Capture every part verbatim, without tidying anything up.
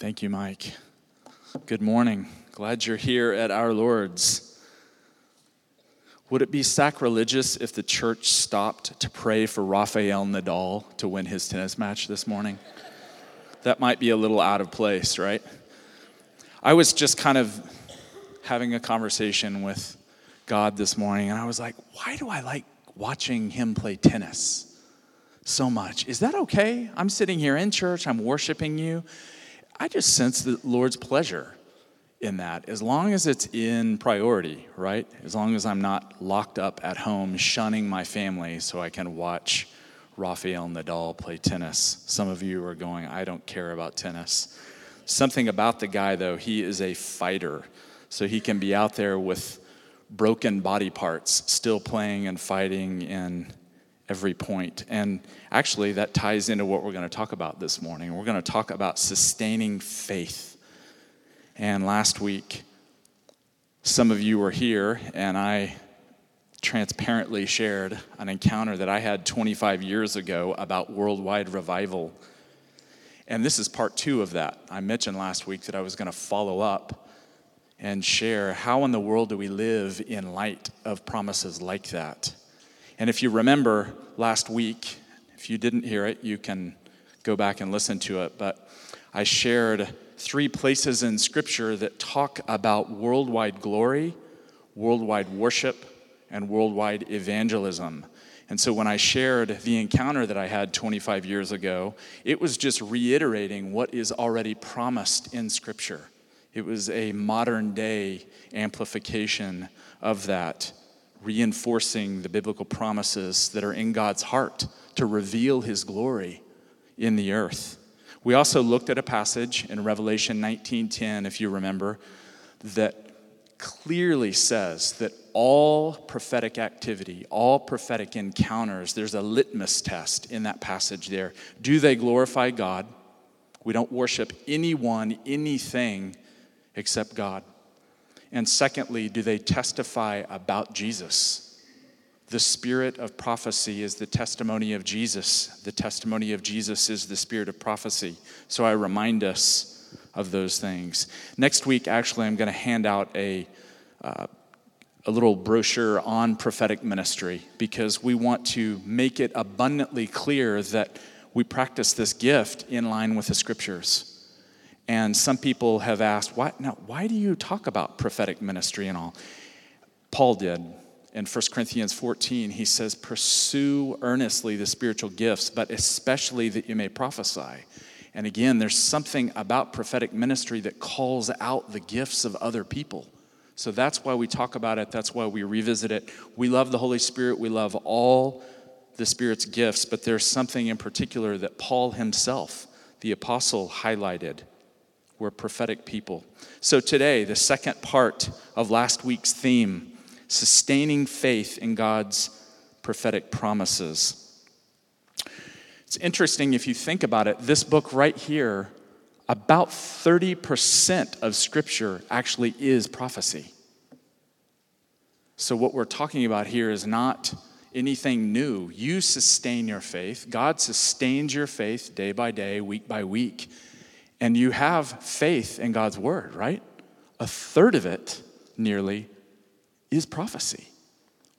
Thank you, Mike. Good morning. Glad you're here at our Lord's. Would it be sacrilegious if the church stopped to pray for Rafael Nadal to win his tennis match this morning? That might be a little out of place, right? I was just kind of having a conversation with God this morning, and I was like, why do I like watching him play tennis so much? Is that okay? I'm sitting here in church, I'm worshiping you. I just sense the Lord's pleasure in that, as long as it's in priority, right? As long as I'm not locked up at home, shunning my family so I can watch Rafael Nadal play tennis. Some of you are going, I don't care about tennis. Something about the guy, though, he is a fighter. So he can be out there with broken body parts, still playing and fighting in every point. And actually, that ties into what we're going to talk about this morning. We're going to talk about sustaining faith. And last week, some of you were here, and I transparently shared an encounter that I had twenty-five years ago about worldwide revival. And this is part two of that. I mentioned last week that I was going to follow up and share how in the world do we live in light of promises like that. And if you remember last week, if you didn't hear it, you can go back and listen to it. But I shared three places in Scripture that talk about worldwide glory, worldwide worship, and worldwide evangelism. And so when I shared the encounter that I had twenty-five years ago, it was just reiterating what is already promised in Scripture. It was a modern-day amplification of that, reinforcing the biblical promises that are in God's heart to reveal his glory in the earth. We also looked at a passage in Revelation nineteen ten, if you remember, that clearly says that all prophetic activity, all prophetic encounters, there's a litmus test in that passage there. Do they glorify God? We don't worship anyone, anything except God. And secondly, do they testify about Jesus? The spirit of prophecy is the testimony of Jesus. The testimony of Jesus is the spirit of prophecy. So I remind us of those things. Next week, actually, I'm going to hand out a uh, a little brochure on prophetic ministry, because we want to make it abundantly clear that we practice this gift in line with the Scriptures. And some people have asked, why, now, why do you talk about prophetic ministry and all? Paul did. In First Corinthians fourteen, he says, pursue earnestly the spiritual gifts, but especially that you may prophesy. And again, there's something about prophetic ministry that calls out the gifts of other people. So that's why we talk about it. That's why we revisit it. We love the Holy Spirit. We love all the Spirit's gifts, but there's something in particular that Paul himself, the apostle, highlighted. We're prophetic people. So today, the second part of last week's theme, sustaining faith in God's prophetic promises. It's interesting if you think about it, this book right here, about thirty percent of Scripture actually is prophecy. So what we're talking about here is not anything new. You sustain your faith. God sustains your faith day by day, week by week. And you have faith in God's word, right? A third of it, nearly, is prophecy.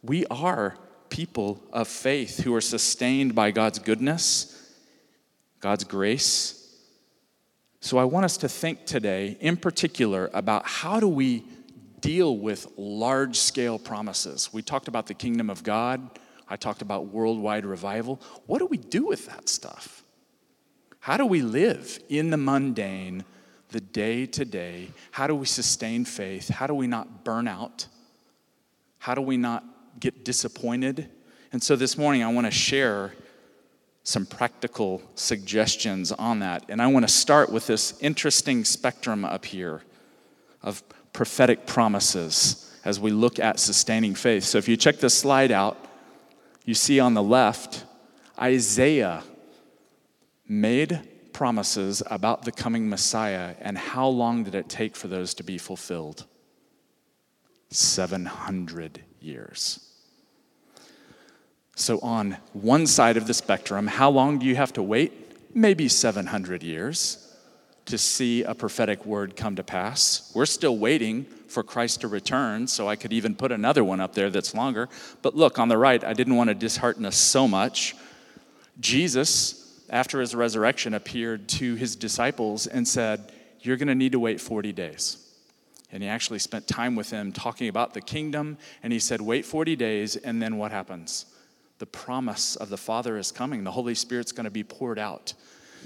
We are people of faith who are sustained by God's goodness, God's grace. So I want us to think today, in particular, about how do we deal with large-scale promises. We talked about the kingdom of God. I talked about worldwide revival. What do we do with that stuff? How do we live in the mundane, the day-to-day? How do we sustain faith? How do we not burn out? How do we not get disappointed? And so this morning, I want to share some practical suggestions on that. And I want to start with this interesting spectrum up here of prophetic promises as we look at sustaining faith. So if you check this slide out, you see on the left, Isaiah made promises about the coming Messiah, and how long did it take for those to be fulfilled? seven hundred years. So on one side of the spectrum, how long do you have to wait? Maybe seven hundred years. to see a prophetic word come to pass. We're still waiting for Christ to return, so I could even put another one up there that's longer. But look, on the right, I didn't want to dishearten us so much. Jesus, after his resurrection, appeared to his disciples and said, you're going to need to wait forty days. And he actually spent time with them talking about the kingdom, and he said, wait forty days, and then what happens? The promise of the Father is coming. The Holy Spirit's going to be poured out.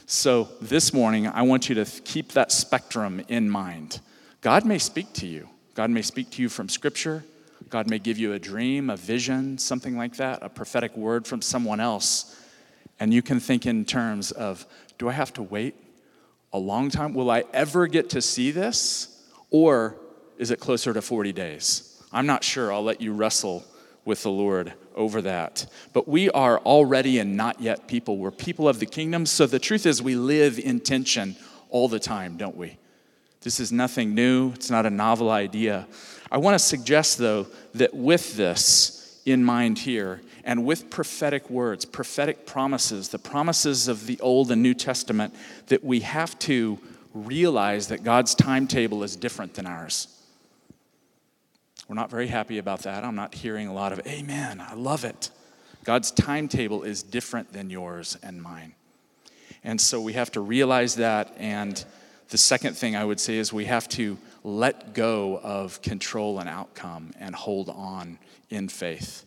So this morning, I want you to keep that spectrum in mind. God may speak to you. God may speak to you from Scripture. God may give you a dream, a vision, something like that, a prophetic word from someone else. And you can think in terms of, do I have to wait a long time? Will I ever get to see this? Or is it closer to forty days? I'm not sure. I'll let you wrestle with the Lord over that. But we are already and not yet people. We're people of the kingdom. So the truth is, we live in tension all the time, don't we? This is nothing new. It's not a novel idea. I want to suggest, though, that with this in mind here, and with prophetic words, prophetic promises, the promises of the Old and New Testament, that we have to realize that God's timetable is different than ours. We're not very happy about that. I'm not hearing a lot of, amen, I love it. God's timetable is different than yours and mine. And so we have to realize that. And the second thing I would say is we have to let go of control and outcome and hold on in faith.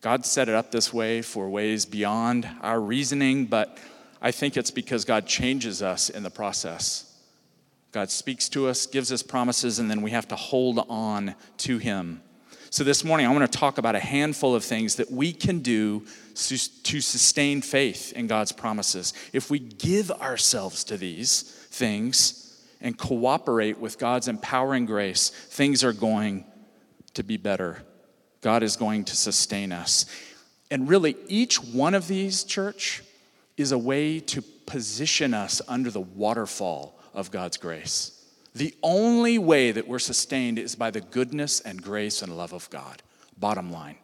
God set it up this way for ways beyond our reasoning, but I think it's because God changes us in the process. God speaks to us, gives us promises, and then we have to hold on to him. So this morning, I want to talk about a handful of things that we can do to sustain faith in God's promises. If we give ourselves to these things and cooperate with God's empowering grace, things are going to be better. God is going to sustain us. And really, each one of these, church, is a way to position us under the waterfall of God's grace. The only way that we're sustained is by the goodness and grace and love of God. Bottom line.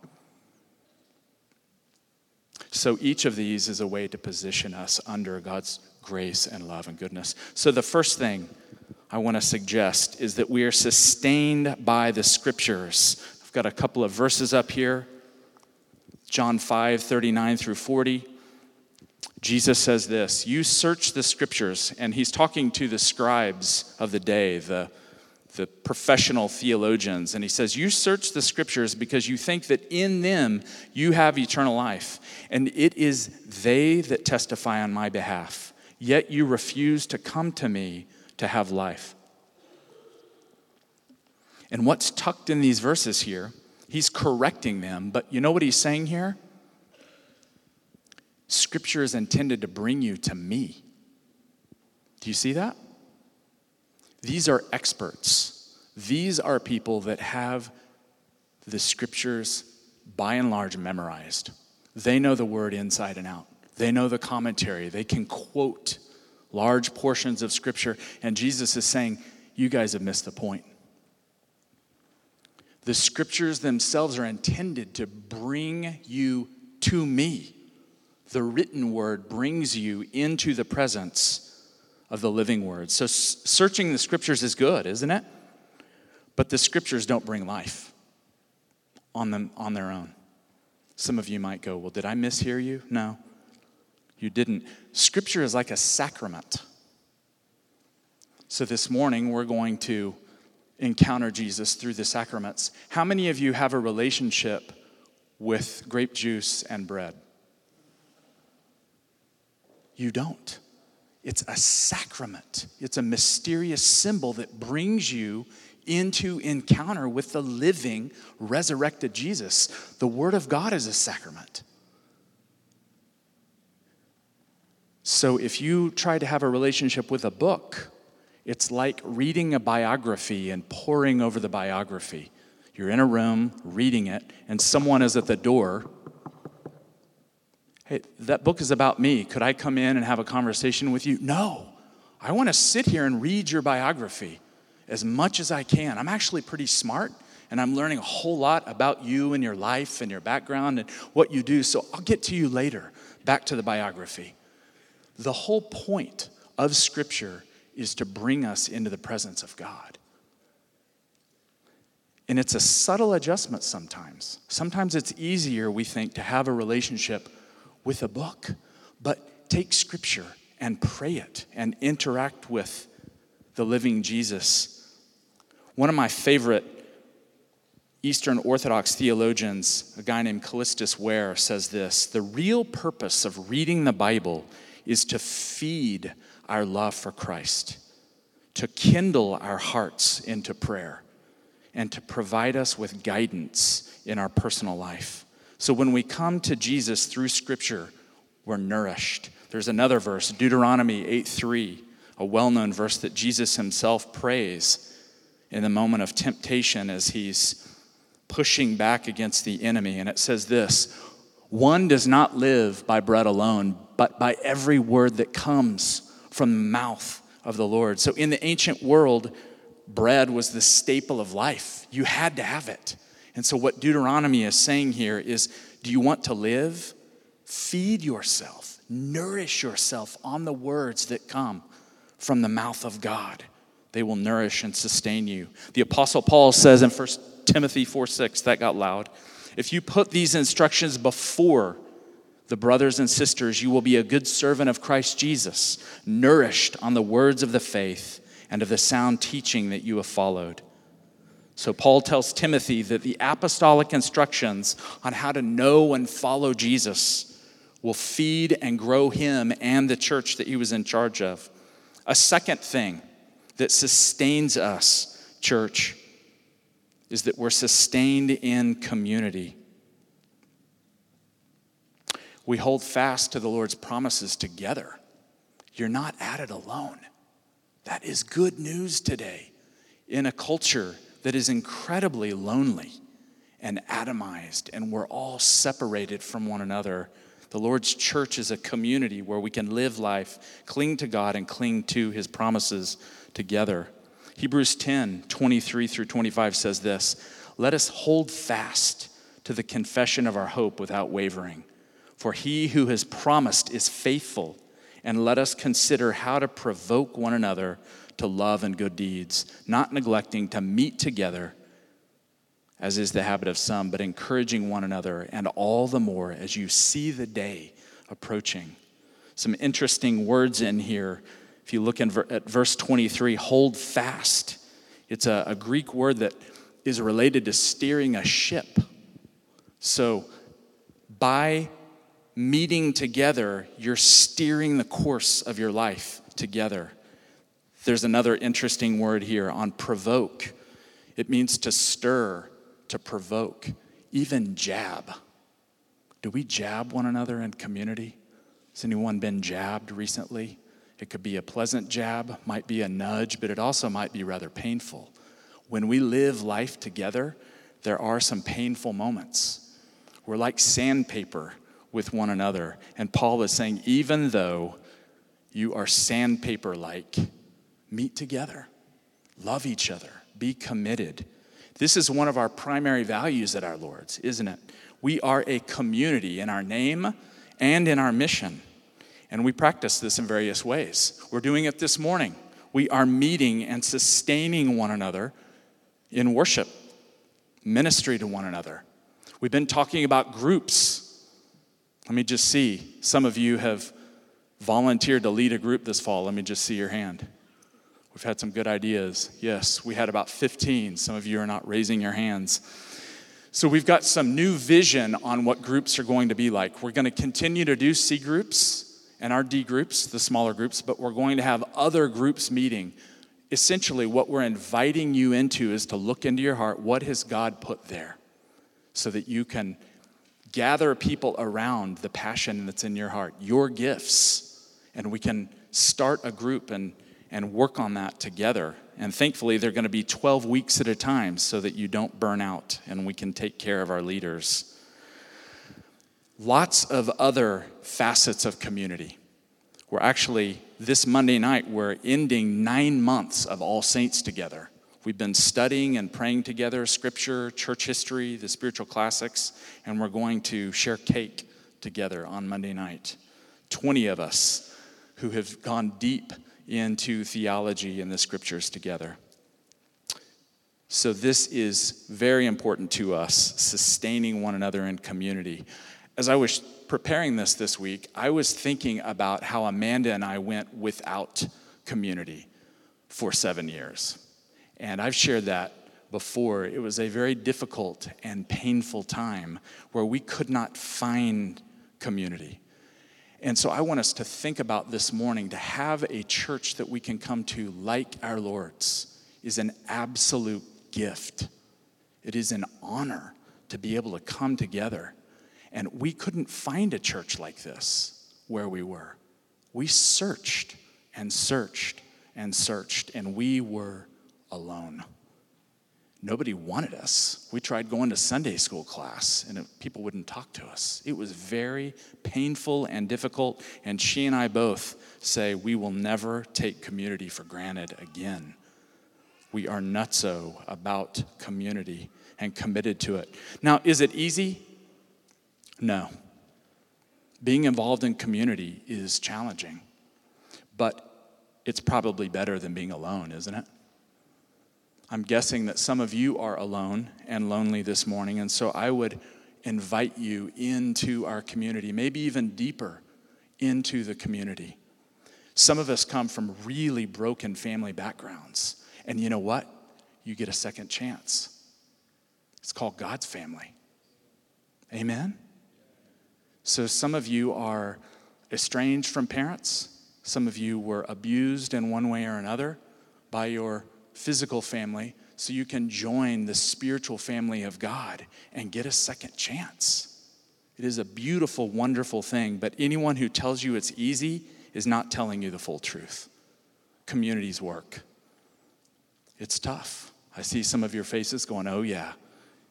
So each of these is a way to position us under God's grace and love and goodness. So the first thing I want to suggest is that we are sustained by the Scriptures. I've got a couple of verses up here. John five, thirty-nine through forty. Jesus says this, you search the Scriptures, and he's talking to the scribes of the day, the, the professional theologians, and he says, you search the Scriptures because you think that in them you have eternal life, and it is they that testify on my behalf, yet you refuse to come to me to have life. And what's tucked in these verses here, he's correcting them, but you know what he's saying here? Scripture is intended to bring you to me. Do you see that? These are experts. These are people that have the Scriptures by and large memorized. They know the word inside and out. They know the commentary. They can quote large portions of Scripture. And Jesus is saying, you guys have missed the point. The Scriptures themselves are intended to bring you to me. The written word brings you into the presence of the living word. So searching the Scriptures is good, isn't it? But the Scriptures don't bring life on them on their own. Some of you might go, well, did I mishear you? No, you didn't. Scripture is like a sacrament. So this morning, we're going to encounter Jesus through the sacraments. How many of you have a relationship with grape juice and bread? You don't. It's a sacrament. It's a mysterious symbol that brings you into encounter with the living, resurrected Jesus. The Word of God is a sacrament. So if you try to have a relationship with a book, it's like reading a biography and poring over the biography. You're in a room reading it, and someone is at the door. Hey, that book is about me. Could I come in and have a conversation with you? No. I want to sit here and read your biography as much as I can. I'm actually pretty smart, and I'm learning a whole lot about you and your life and your background and what you do, so I'll get to you later. Back to the biography. The whole point of Scripture is to bring us into the presence of God. And it's a subtle adjustment sometimes. Sometimes it's easier, we think, to have a relationship with a book, but take Scripture and pray it and interact with the living Jesus. One of my favorite Eastern Orthodox theologians, a guy named Kallistos Ware, says this: the real purpose of reading the Bible is to feed our love for Christ, to kindle our hearts into prayer, and to provide us with guidance in our personal life. So when we come to Jesus through Scripture, we're nourished. There's another verse, Deuteronomy eight three, a well-known verse that Jesus himself prays in the moment of temptation as he's pushing back against the enemy. And it says this: one does not live by bread alone, but by every word that comes from the mouth of the Lord. So in the ancient world, bread was the staple of life. You had to have it. And so what Deuteronomy is saying here is, do you want to live? Feed yourself, nourish yourself on the words that come from the mouth of God. They will nourish and sustain you. The Apostle Paul says in First Timothy four six, that got loud, if you put these instructions before the brothers and sisters, you will be a good servant of Christ Jesus, nourished on the words of the faith and of the sound teaching that you have followed. So Paul tells Timothy that the apostolic instructions on how to know and follow Jesus will feed and grow him and the church that he was in charge of. A second thing that sustains us, church, is that we're sustained in community. We hold fast to the Lord's promises together. You're not at it alone. That is good news today in a culture that is incredibly lonely and atomized, and we're all separated from one another. The Lord's church is a community where we can live life, cling to God, and cling to his promises together. Hebrews ten twenty-three through twenty-five says this: let us hold fast to the confession of our hope without wavering, for he who has promised is faithful. And let us consider how to provoke one another to love and good deeds, not neglecting to meet together, as is the habit of some, but encouraging one another, and all the more as you see the day approaching. Some interesting words in here. If you look in ver- at verse twenty-three, hold fast. It's a, a Greek word that is related to steering a ship. So by meeting together, you're steering the course of your life together. There's another interesting word here on provoke. It means to stir, to provoke, even jab. Do we jab one another in community? Has anyone been jabbed recently? It could be a pleasant jab, might be a nudge, but it also might be rather painful. When we live life together, there are some painful moments. We're like sandpaper with one another. And Paul is saying, even though you are sandpaper-like, meet together, love each other, be committed. This is one of our primary values at our Lord's, isn't it? We are a community in our name and in our mission. And we practice this in various ways. We're doing it this morning. We are meeting and sustaining one another in worship, ministry to one another. We've been talking about groups. Let me just see. Some of you have volunteered to lead a group this fall. Let me just see your hand. We've had some good ideas. Yes, we had about fifteen. Some of you are not raising your hands. So we've got some new vision on what groups are going to be like. We're going to continue to do C groups and our D groups, the smaller groups, but we're going to have other groups meeting. Essentially, what we're inviting you into is to look into your heart. What has God put there so that you can gather people around the passion that's in your heart, your gifts, and we can start a group and, and work on that together. And thankfully, they're going to be twelve weeks at a time so that you don't burn out and we can take care of our leaders. Lots of other facets of community. We're actually, this Monday night, we're ending nine months of All Saints together. We've been studying and praying together, Scripture, church history, the spiritual classics, and we're going to share cake together on Monday night. twenty of us who have gone deep into theology and the scriptures together. So this is very important to us, sustaining one another in community. As I was preparing this this week, I was thinking about how Amanda and I went without community for seven years. And I've shared that before. It was a very difficult and painful time where we could not find community. And so I want us to think about this morning, to have a church that we can come to like our Lord's is an absolute gift. It is an honor to be able to come together. And we couldn't find a church like this where we were. We searched and searched and searched, and we were alone. Nobody wanted us. We tried going to Sunday school class, and it, people wouldn't talk to us. It was very painful and difficult, and she and I both say we will never take community for granted again. We are nutso about community and committed to it. Now, is it easy? No. Being involved in community is challenging, but it's probably better than being alone, isn't it? I'm guessing that some of you are alone and lonely this morning, and so I would invite you into our community, maybe even deeper into the community. Some of us come from really broken family backgrounds, and you know what? You get a second chance. It's called God's family. Amen? So some of you are estranged from parents. Some of you were abused in one way or another by your physical family, so you can join the spiritual family of God and get a second chance. It is a beautiful, wonderful thing, but anyone who tells you it's easy is not telling you the full truth. Communities work. It's tough. I see some of your faces going, oh yeah,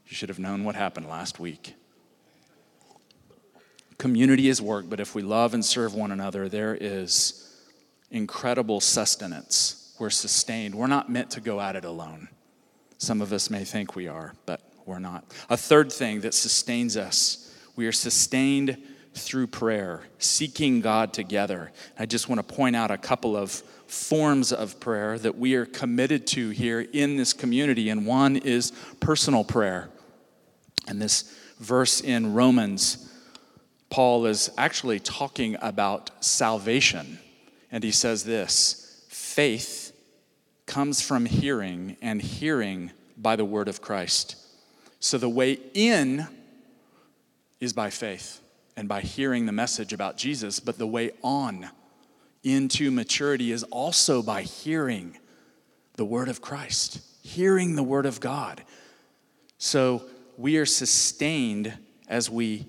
you should have known what happened last week. Community is work, but if we love and serve one another, there is incredible sustenance. We're sustained. We're not meant to go at it alone. Some of us may think we are, but we're not. A third thing that sustains us, we are sustained through prayer, seeking God together. I just want to point out a couple of forms of prayer that we are committed to here in this community, and one is personal prayer. And this verse in Romans, Paul is actually talking about salvation, and he says this: faith comes from hearing, and hearing by the word of Christ. So the way in is by faith and by hearing the message about Jesus, but the way on into maturity is also by hearing the word of Christ, hearing the word of God. So we are sustained as we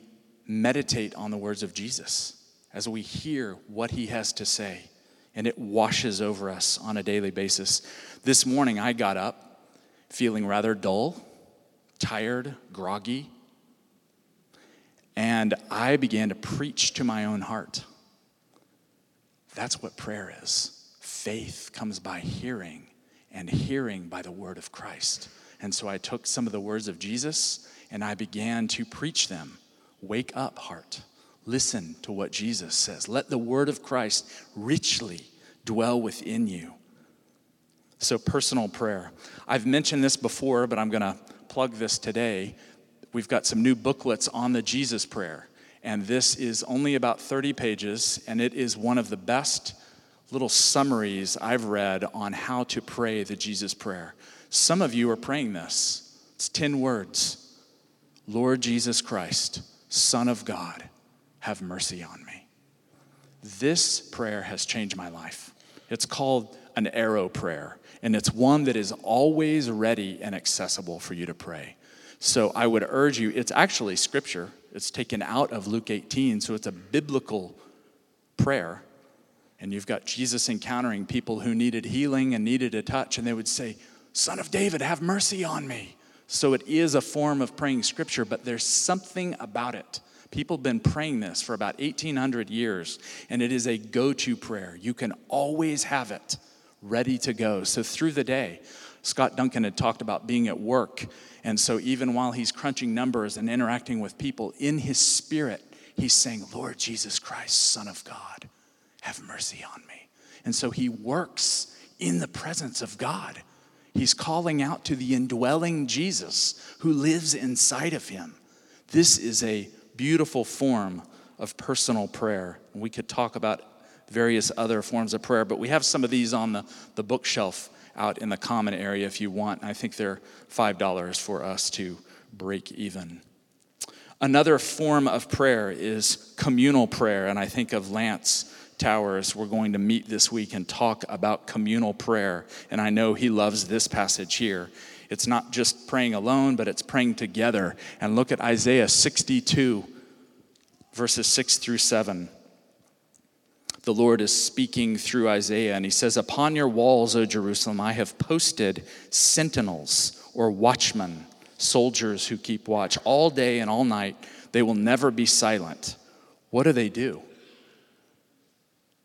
meditate on the words of Jesus, as we hear what he has to say, and it washes over us on a daily basis. This morning I got up feeling rather dull, tired, groggy, and I began to preach to my own heart. That's what prayer is. Faith comes by hearing, and hearing by the word of Christ. And so I took some of the words of Jesus and I began to preach them. Wake up, heart. Listen to what Jesus says. Let the word of Christ richly dwell within you. So personal prayer. I've mentioned this before, but I'm going to plug this today. We've got some new booklets on the Jesus prayer, and this is only about thirty pages, and it is one of the best little summaries I've read on how to pray the Jesus prayer. Some of you are praying this. It's ten words. Lord Jesus Christ, Son of God, have mercy on me. This prayer has changed my life. It's called an arrow prayer, and it's one that is always ready and accessible for you to pray. So I would urge you, it's actually scripture. It's taken out of Luke eighteen, so it's a biblical prayer. And you've got Jesus encountering people who needed healing and needed a touch, and they would say, Son of David, have mercy on me. So it is a form of praying scripture, but there's something about it. People have been praying this for about eighteen hundred years, and it is a go-to prayer. You can always have it ready to go. So through the day, Scott Duncan had talked about being at work, and so even while he's crunching numbers and interacting with people, in his spirit, he's saying, Lord Jesus Christ, Son of God, have mercy on me. And so he works in the presence of God. He's calling out to the indwelling Jesus who lives inside of him. This is a beautiful form of personal prayer. We could talk about various other forms of prayer, but we have some of these on the, the bookshelf out in the common area if you want. I think they're five dollars for us to break even. Another form of prayer is communal prayer, and I think of Lance Towers. We're going to meet this week and talk about communal prayer, and I know he loves this passage here. It's not just praying alone, but it's praying together. And look at Isaiah sixty-two, verses six through seven. The Lord is speaking through Isaiah, and he says, "Upon your walls, O Jerusalem, I have posted sentinels or watchmen, soldiers who keep watch all day and all night. They will never be silent." What do they do?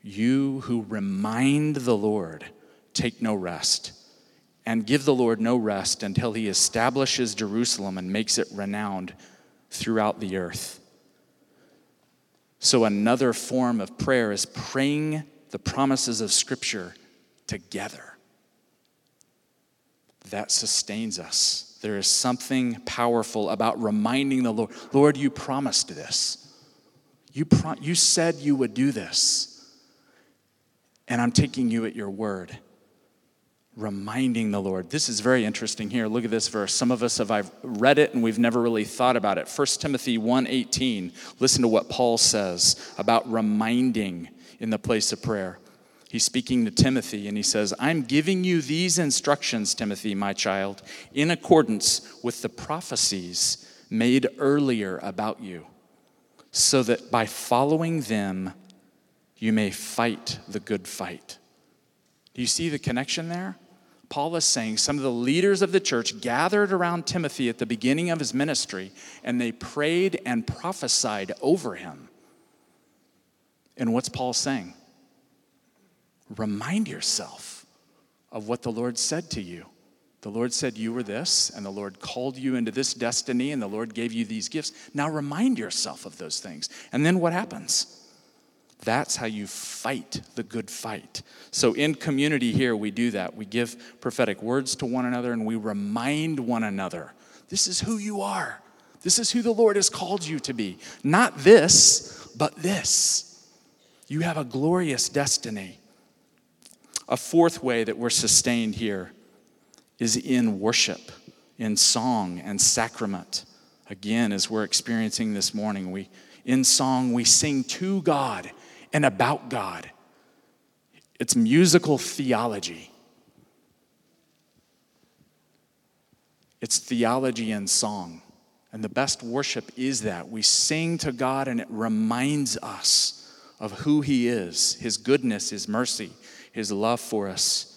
"You who remind the Lord, take no rest, and give the Lord no rest until he establishes Jerusalem and makes it renowned throughout the earth." So another form of prayer is praying the promises of Scripture together. That sustains us. There is something powerful about reminding the Lord, Lord, you promised this. You pro- you said you would do this. And I'm taking you at your word. Reminding the Lord. This is very interesting here. Look at this verse. Some of us have I've read it and we've never really thought about it. First Timothy one eighteen. Listen to what Paul says about reminding in the place of prayer. He's speaking to Timothy and he says, "I'm giving you these instructions, Timothy, my child, in accordance with the prophecies made earlier about you, so that by following them, you may fight the good fight." Do you see the connection there? Paul is saying some of the leaders of the church gathered around Timothy at the beginning of his ministry, and they prayed and prophesied over him. And what's Paul saying? Remind yourself of what the Lord said to you. The Lord said you were this, and the Lord called you into this destiny, and the Lord gave you these gifts. Now remind yourself of those things. And then what happens? That's how you fight the good fight. So in community here, we do that. We give prophetic words to one another, and we remind one another. This is who you are. This is who the Lord has called you to be. Not this, but this. You have a glorious destiny. A fourth way that we're sustained here is in worship, in song and sacrament. Again, as we're experiencing this morning, we in song we sing to God and about God. It's musical theology. It's theology and song. And the best worship is that. We sing to God and it reminds us of who he is, his goodness, his mercy, his love for us.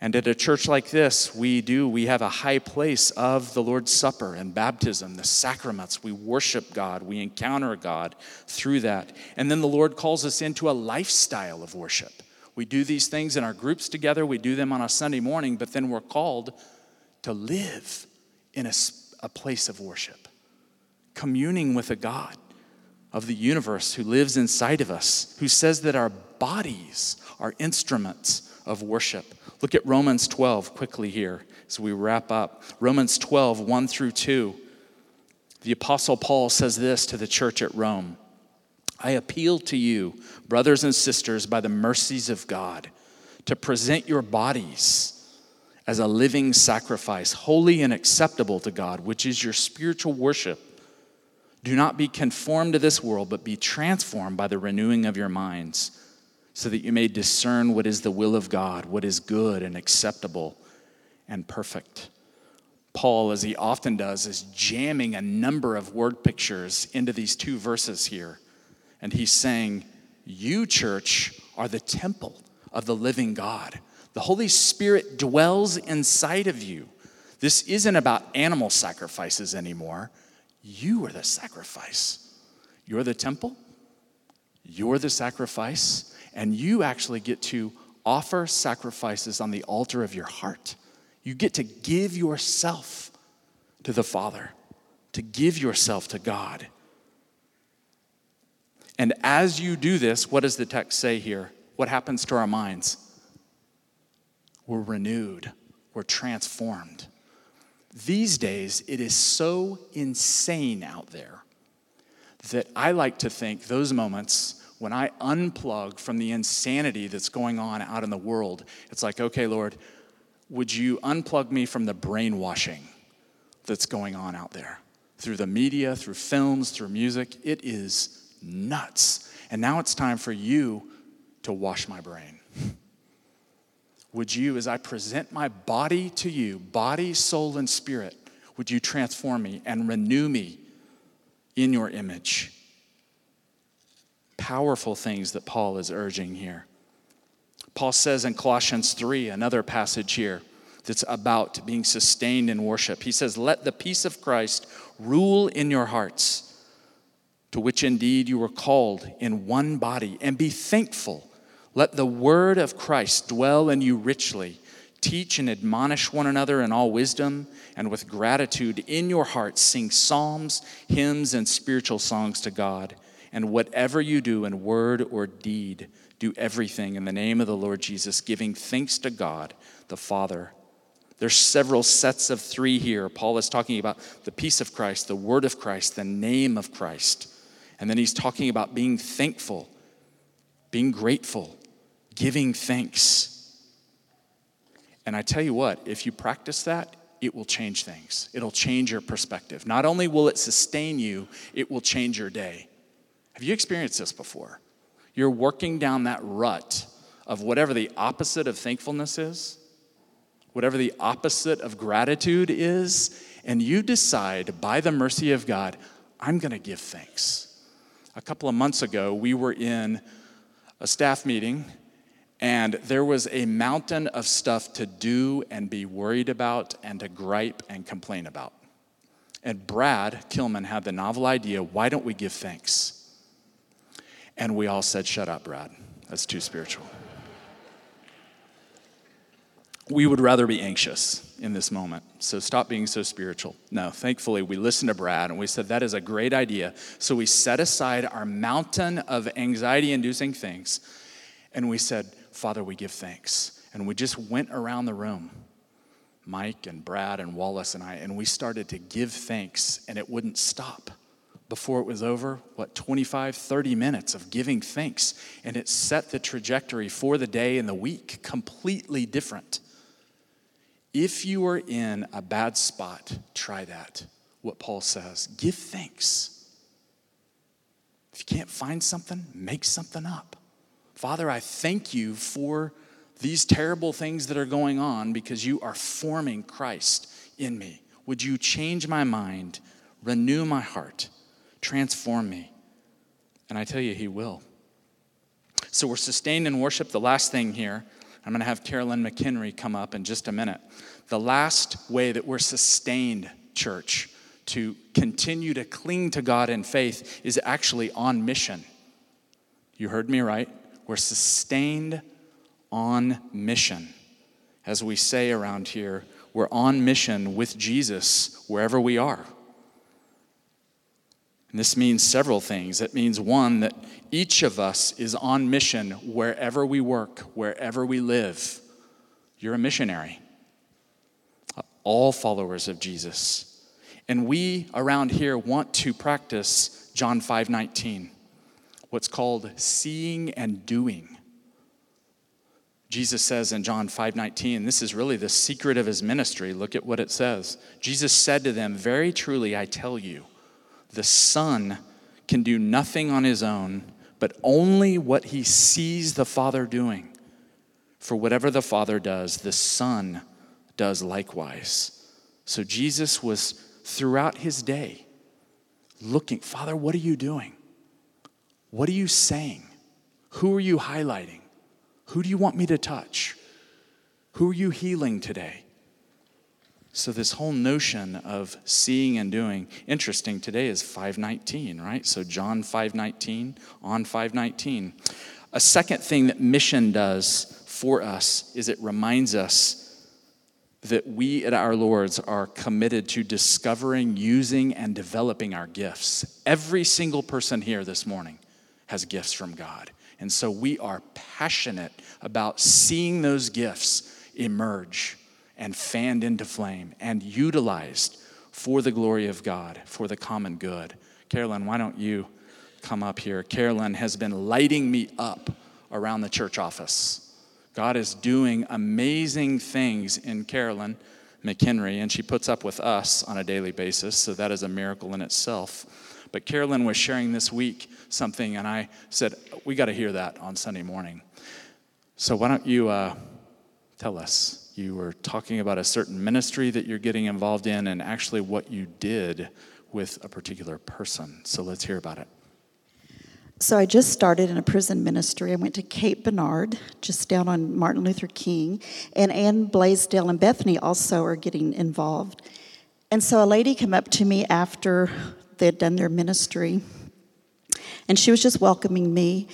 And at a church like this, we do, we have a high place of the Lord's Supper and baptism, the sacraments. We worship God, we encounter God through that. And then the Lord calls us into a lifestyle of worship. We do these things in our groups together, we do them on a Sunday morning, but then we're called to live in a, a place of worship, communing with a God of the universe who lives inside of us, who says that our bodies are instruments of worship. Look at Romans twelve quickly here as we wrap up. Romans twelve, one through two. The Apostle Paul says this to the church at Rome. "I appeal to you, brothers and sisters, by the mercies of God, to present your bodies as a living sacrifice, holy and acceptable to God, which is your spiritual worship. Do not be conformed to this world, but be transformed by the renewing of your minds, so that you may discern what is the will of God, what is good and acceptable and perfect." Paul, as he often does, is jamming a number of word pictures into these two verses here. And he's saying, you, church, are the temple of the living God. The Holy Spirit dwells inside of you. This isn't about animal sacrifices anymore. You are the sacrifice. You're the temple. You're the sacrifice. And you actually get to offer sacrifices on the altar of your heart. You get to give yourself to the Father, to give yourself to God. And as you do this, what does the text say here? what happens to our minds? We're renewed. We're transformed. These days, it is so insane out there that I like to think those moments when I unplug from the insanity that's going on out in the world, it's like, okay, Lord, would you unplug me from the brainwashing that's going on out there? Through the media, through films, through music, it is nuts. And now it's time for you to wash my brain. Would you, as I present my body to you, body, soul, and spirit, would you transform me and renew me in your image? Powerful things that Paul is urging here. Paul says in Colossians three, another passage here that's about being sustained in worship. He says, let the peace of Christ rule in your hearts, to which indeed you were called in one body, and be thankful. Let the word of Christ dwell in you richly. Teach and admonish one another in all wisdom, and with gratitude in your hearts sing psalms, hymns, and spiritual songs to God. And whatever you do in word or deed, do everything in the name of the Lord Jesus, giving thanks to God the Father. There's several sets of three here. Paul is talking about the peace of Christ, the word of Christ, the name of Christ. And then he's talking about being thankful, being grateful, giving thanks. And I tell you what, if you practice that, it will change things. It'll change your perspective. Not only will it sustain you, it will change your day. Have you experienced this before? You're working down that rut of whatever the opposite of thankfulness is, whatever the opposite of gratitude is, and you decide by the mercy of God, I'm going to give thanks. A couple of months ago, we were in a staff meeting, and there was a mountain of stuff to do and be worried about and to gripe and complain about. And Brad Kilman had the novel idea, why don't we give thanks? And we all said, shut up, Brad. That's too spiritual. We would rather be anxious in this moment, so stop being so spiritual. No, thankfully, we listened to Brad, and we said, that is a great idea. So we set aside our mountain of anxiety-inducing things, and we said, Father, we give thanks. And we just went around the room, Mike and Brad and Wallace and I, and we started to give thanks, and it wouldn't stop. Before it was over, what, twenty-five, thirty minutes of giving thanks, and it set the trajectory for the day and the week completely different. If you are in a bad spot, try that, what Paul says. Give thanks. If you can't find something, make something up. Father, I thank you for these terrible things that are going on because you are forming Christ in me. Would you change my mind, renew my heart, transform me? And I tell you, he will. So we're sustained in worship. The last thing here, I'm going to have Carolyn McHenry come up in just a minute. The last way that we're sustained, church, to continue to cling to God in faith is actually on mission. You heard me right. We're sustained on mission. As we say around here, we're on mission with Jesus wherever we are. And this means several things. It means, one, that each of us is on mission wherever we work, wherever we live. You're a missionary. All followers of Jesus. And we around here want to practice John five nineteen, what's called seeing and doing. Jesus says in John five nineteen, this is really the secret of his ministry. Look at what it says. Jesus said to them, very truly I tell you, the Son can do nothing on his own, but only what he sees the Father doing. For whatever the Father does, the Son does likewise. So Jesus was throughout his day looking, Father, what are you doing? What are you saying? Who are you highlighting? Who do you want me to touch? Who are you healing today? So this whole notion of seeing and doing, interesting, today is five nineteen, right? So John five nineteen, on five nineteen. A second thing that mission does for us is it reminds us that we at our Lord's are committed to discovering, using, and developing our gifts. Every single person here this morning has gifts from God. And so we are passionate about seeing those gifts emerge and fanned into flame and utilized for the glory of God, for the common good. Carolyn, why don't you come up here? Carolyn has been lighting me up around the church office. God is doing amazing things in Carolyn McHenry, and she puts up with us on a daily basis, so that is a miracle in itself. But Carolyn was sharing this week something, and I said, we got to hear that on Sunday morning. So why don't you uh, tell us? You were talking about a certain ministry that you're getting involved in and actually what you did with a particular person. So let's hear about it. So I just started in a prison ministry. I went to Cape Bernard, just down on Martin Luther King. And Ann Blaisdell and Bethany also are getting involved. And so a lady came up to me after they had done their ministry. And she was just welcoming me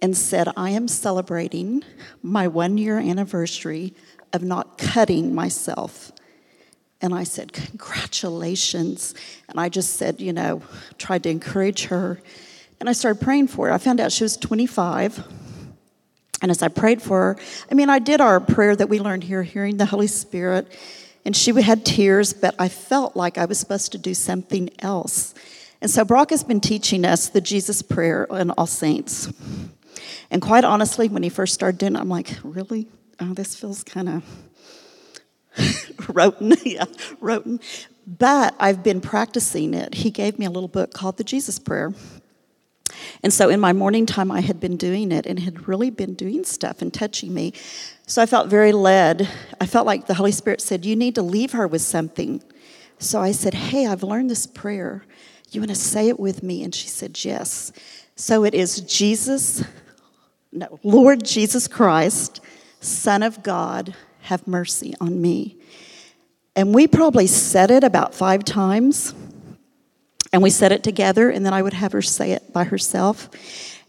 and said, I am celebrating my one-year anniversary of not cutting myself. And I said, congratulations. And I just said, you know, tried to encourage her. And I started praying for her. I found out she was twenty-five. And as I prayed for her, I mean, I did our prayer that we learned here, hearing the Holy Spirit. And she had tears, but I felt like I was supposed to do something else. And so Brock has been teaching us the Jesus Prayer in All Saints. And quite honestly, when he first started doing it, I'm like, really? Oh, this feels kind of roten. Yeah, roten. But I've been practicing it. He gave me a little book called The Jesus Prayer. And so in my morning time, I had been doing it and had really been doing stuff and touching me. So I felt very led. I felt like the Holy Spirit said, you need to leave her with something. So I said, hey, I've learned this prayer. You want to say it with me? And she said, yes. So it is Jesus, no, Lord Jesus Christ, Son of God, have mercy on me. And we probably said it about five times. And we said it together, and then I would have her say it by herself.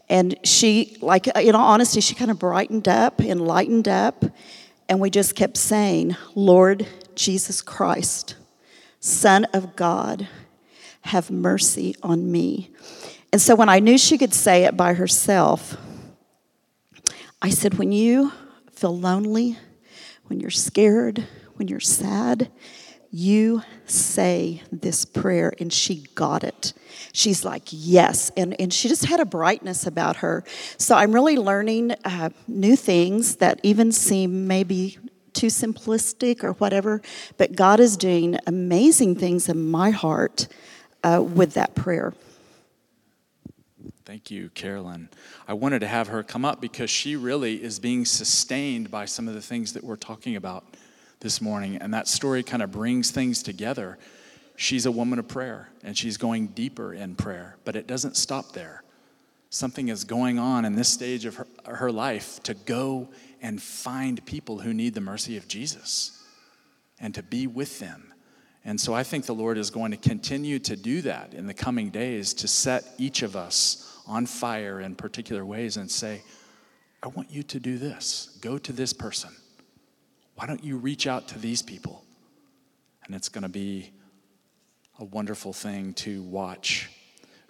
And she, like, in all honesty, she kind of brightened up and lightened up. And we just kept saying, Lord Jesus Christ, Son of God, have mercy on me. And so when I knew she could say it by herself, I said, when you feel lonely, when you're scared, when you're sad, you say this prayer. And she got it. She's like, yes. And and she just had a brightness about her. So I'm really learning uh, new things that even seem maybe too simplistic or whatever. But God is doing amazing things in my heart uh, with that prayer. Thank you, Carolyn. I wanted to have her come up because she really is being sustained by some of the things that we're talking about this morning, and that story kind of brings things together. She's a woman of prayer, and she's going deeper in prayer, but it doesn't stop there. Something is going on in this stage of her, her life to go and find people who need the mercy of Jesus and to be with them. And so I think the Lord is going to continue to do that in the coming days, to set each of us on fire in particular ways and say, I want you to do this. Go to this person. Why don't you reach out to these people? And it's going to be a wonderful thing to watch.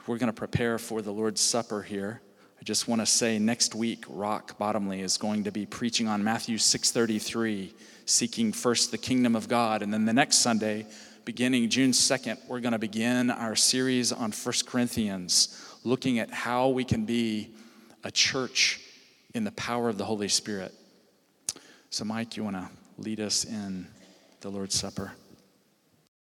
We're going to prepare for the Lord's Supper here. I just want to say next week, Brock Bottomly is going to be preaching on Matthew six thirty-three, seeking first the kingdom of God. And then the next Sunday, beginning June second, we're going to begin our series on First Corinthians, looking at how we can be a church in the power of the Holy Spirit. So, Mike, you want to lead us in the Lord's Supper?